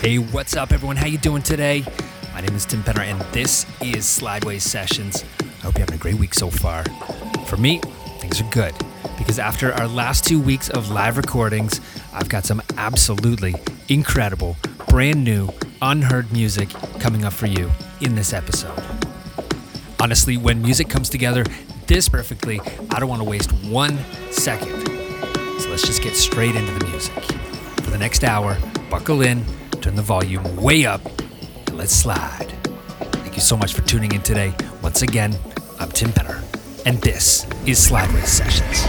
Hey, what's up everyone? How you doing today? My name is Tim Penner and this is Slideways Sessions. I hope you're having a great week so far. For me, things are good because after our last 2 weeks of live recordings, I've got some absolutely incredible, brand new, unheard music coming up for you in this episode. Honestly, when music comes together this perfectly, I don't want to waste 1 second. So let's just get straight into the music. For the next hour, buckle in, turn the volume way up, and let's slide. Thank you so much for tuning in today. Once again, I'm Tim Penner, and this is Slideways Sessions.